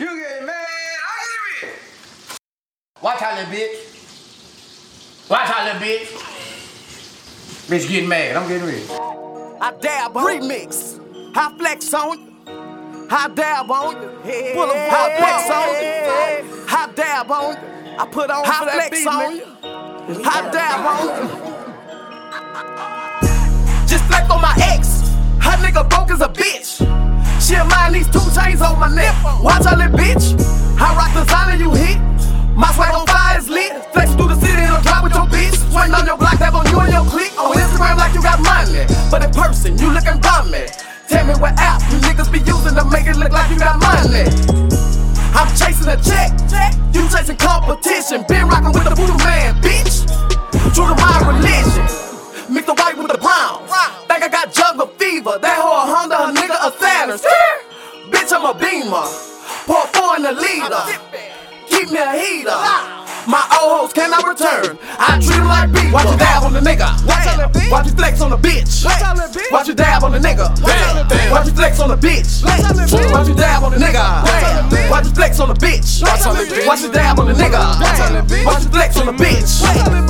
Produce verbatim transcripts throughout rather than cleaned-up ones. You get it, man. I give it. Watch out, little bitch. Watch out, little bitch. Bitch getting mad. I'm getting rich. I dab on remix. I flex on it. I dab on it. Hey, pull hey, I flex hey, on it. Hey, I dab on it. I put on I flex beat, on it. I dab on it. Just flex on my ex. Her nigga broke as a bitch. She'll mind these two chains on my lip. Watch out, little bitch. I rock the sign and you hit. My swag on fire is lit. Flex through the city and I'll drive with your bitch. Swing on your block, dab on you and your clique. On Instagram like you got money, but in person, you looking bummy. Tell me what app you niggas be using to make it look like you got money. I'm chasing a check, you chasing competition. Been rocking with the voodoo man, bitch. True to my religion, mix the white with the brown. Think I got jungle fever. That whole Honda, a nigga a Saturn. Bitch, I'm a Beamer. Pour four in the leader. Keep me a heater. My old hoes cannot return. I treat them like beef. Watch you dab on the nigga. Watch you flex on the bitch. Watch you dab on the nigga. Watch you flex on the bitch. Watch you dab on the nigga. Watch you flex on the bitch. Watch you dab on the nigga. Watch you flex on the bitch.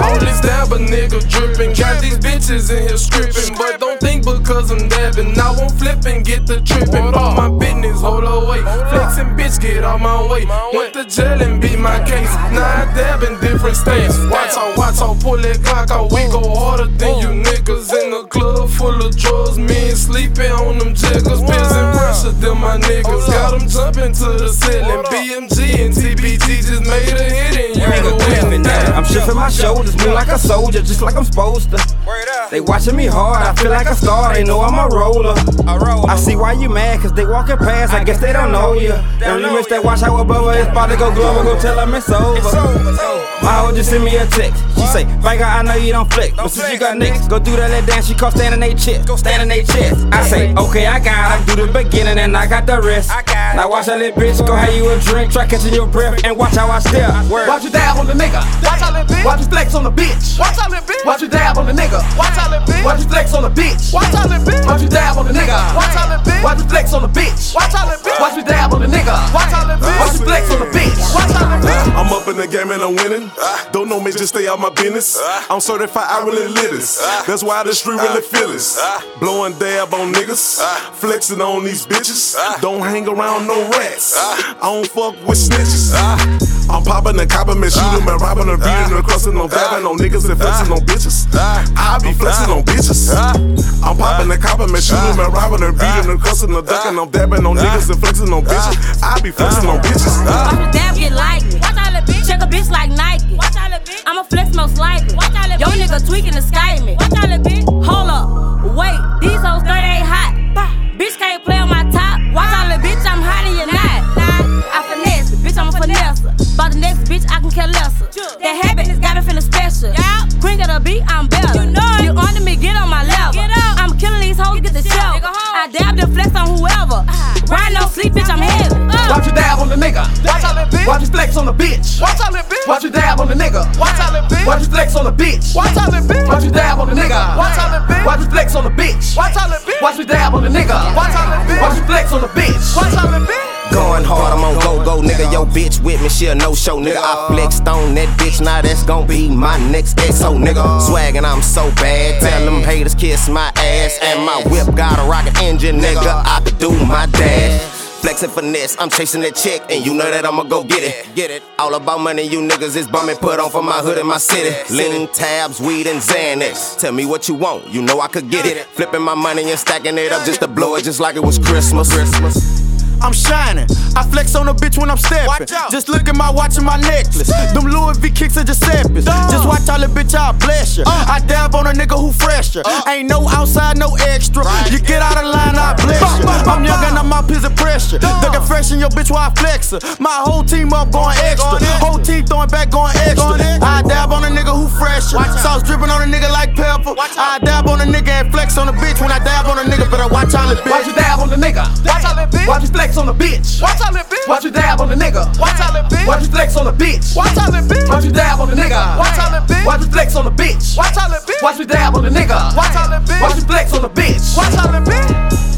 Only stab a nigga dripping. Got these bitches in here stripping, but don't think because I'm dabbing I won't flip and get the tripping. All my business, hold away. Flexing bitch, get out my way. Went to jail and beat my case. Now I dab in different states. Watch out, watch out, pull that clock out. We go harder than you niggas in the club full of drugs. Me and sleeping on them jiggers. Pills and pressure, them my niggas. Got them jumping to the ceiling. B M G and T B G just made a hit and you know it. I'm shifting my shoulders, move like a soldier, just like I'm supposed to. They watching me hard, I feel like a star. They know I'm a roller. I see why you mad, cause they walking past. I guess they don't know you. Don't you miss that watch how a blower is about to go global. Go tell them it's over. My hoe just send me a text. She say, Banker, I know you don't flick, but since you got nicks, go do that little dance. She call standing they chest, standing they chest. I say, okay, I got it. I do the beginning and I got the rest. Now watch that little bitch, go have you a drink, try catching your breath and watch how I stare. Watch you dab on the nigga. Watch how bitch. Watch you flex on the bitch. Watch how bitch. Watch you dab on the nigga. Watch how bitch. Watch you flex on the bitch. Watch how bitch. Watch you dab on the nigga. Watch how bitch. Watch you flex on the bitch. Watch how bitch. Watch you dab on the nigga. Watch how bitch. Watch you flex on the bitch. Watch how bitch. I'm up in the game and I'm winning. Don't know me, just stay out my business. I'm certified, I really live this. That's why the street really feel it. Blowing dab on niggas, flexing on these bitches. Don't hang around no rats. I don't fuck with snitches. I'm popping and copping and shooting and robbing and beating and crusting on dabbing on niggas and flexing on bitches. I be flexing on bitches. I'm popping and copping and shooting and robbing and beating and crusting and ducking on dabbing on niggas and flexing on bitches. I be flexing on bitches. Watch the dab get like me. Check a bitch like Nike. Watch out, little bitch. I'ma flex most likely. Watch out, little bitch. Yo nigga tweaking and skying me. Watch out, little bitch. Hold up, wait. These hoes thirty ain't hot. Bah. Bitch can't play on my top. Watch out, little bitch. I'm hot and you're not. Nah, I finesse it, bitch. I'm a finesse. By the next bitch, I can care lesser. That habit has got me feeling special. Quick at the beat, I'm better. You know it. You under me, get on my level. Get up. I'm killing these hoes, get the show. I dab the flex on whoever. Ride no sleep, bitch. I'm heavy. Uh. Watch you dab on the nigga. Watch out, little bitch. Watch you flex on the bitch. Watch out, little bitch. Watch you dab on the nigga. Watch out, little bitch. Watch you flex on the bitch. Watch out, little bitch. Watch you dab on the nigga. Watch out, little bitch. Watch you flex on the bitch. Watch out, little bitch. Watch you dab on the nigga. Watch out, little bitch. Watch you flex on the bitch. Watch out, little bitch. Going hard, I'm on go go, nigga. Yo, bitch with me, she a no show, nigga. I flexed on that bitch, now that's gon' be my next X O, nigga. Swaggin', I'm so bad. Tell them haters kiss my ass, and my whip got a rocket engine, nigga. I could do my dash. Flexin' finesse, I'm chasing that check, and you know that I'ma go get it. Get it. All about money, you niggas is bumming, put on for my hood and my city. Lean tabs, weed, and Xanax. Tell me what you want, you know I could get it. Flipping my money and stacking it up just to blow it, just like it was Christmas. Christmas. I'm shining. I flex on a bitch when I'm stepping. Just look at my watch and my necklace. Them Louis V kicks are Giuseppe's. Just watch all the bitch, I'll bless ya. Uh. I dab on a nigga who fresher. Uh. Ain't no outside, no extra. Right. You get out of line, I bless you. I'm young and I'm up is a pressure. Looking fresh in your bitch while I flex her. My whole team up going extra. Whole team throwing back going extra. I dab on a nigga who fresher. Sauce dripping on a nigga like pepper. I dab on a nigga and flex on a bitch. When I dab on a nigga, better watch out, little bitch. Watch you dab on the nigga. Watch out, little bitch. Watch you flex on the bitch. Watch out, bitch. Watch you dab on the nigga. Watch out, bitch. Watch you flex on the bitch. Watch out, bitch. Watch you dab on the nigga. Watch out, bitch. Watch you flex on the bitch. Watch out, bitch. Watch you dab on the nigga. Watch out, bitch. Watch you flex on the bitch. Watch out, bitch.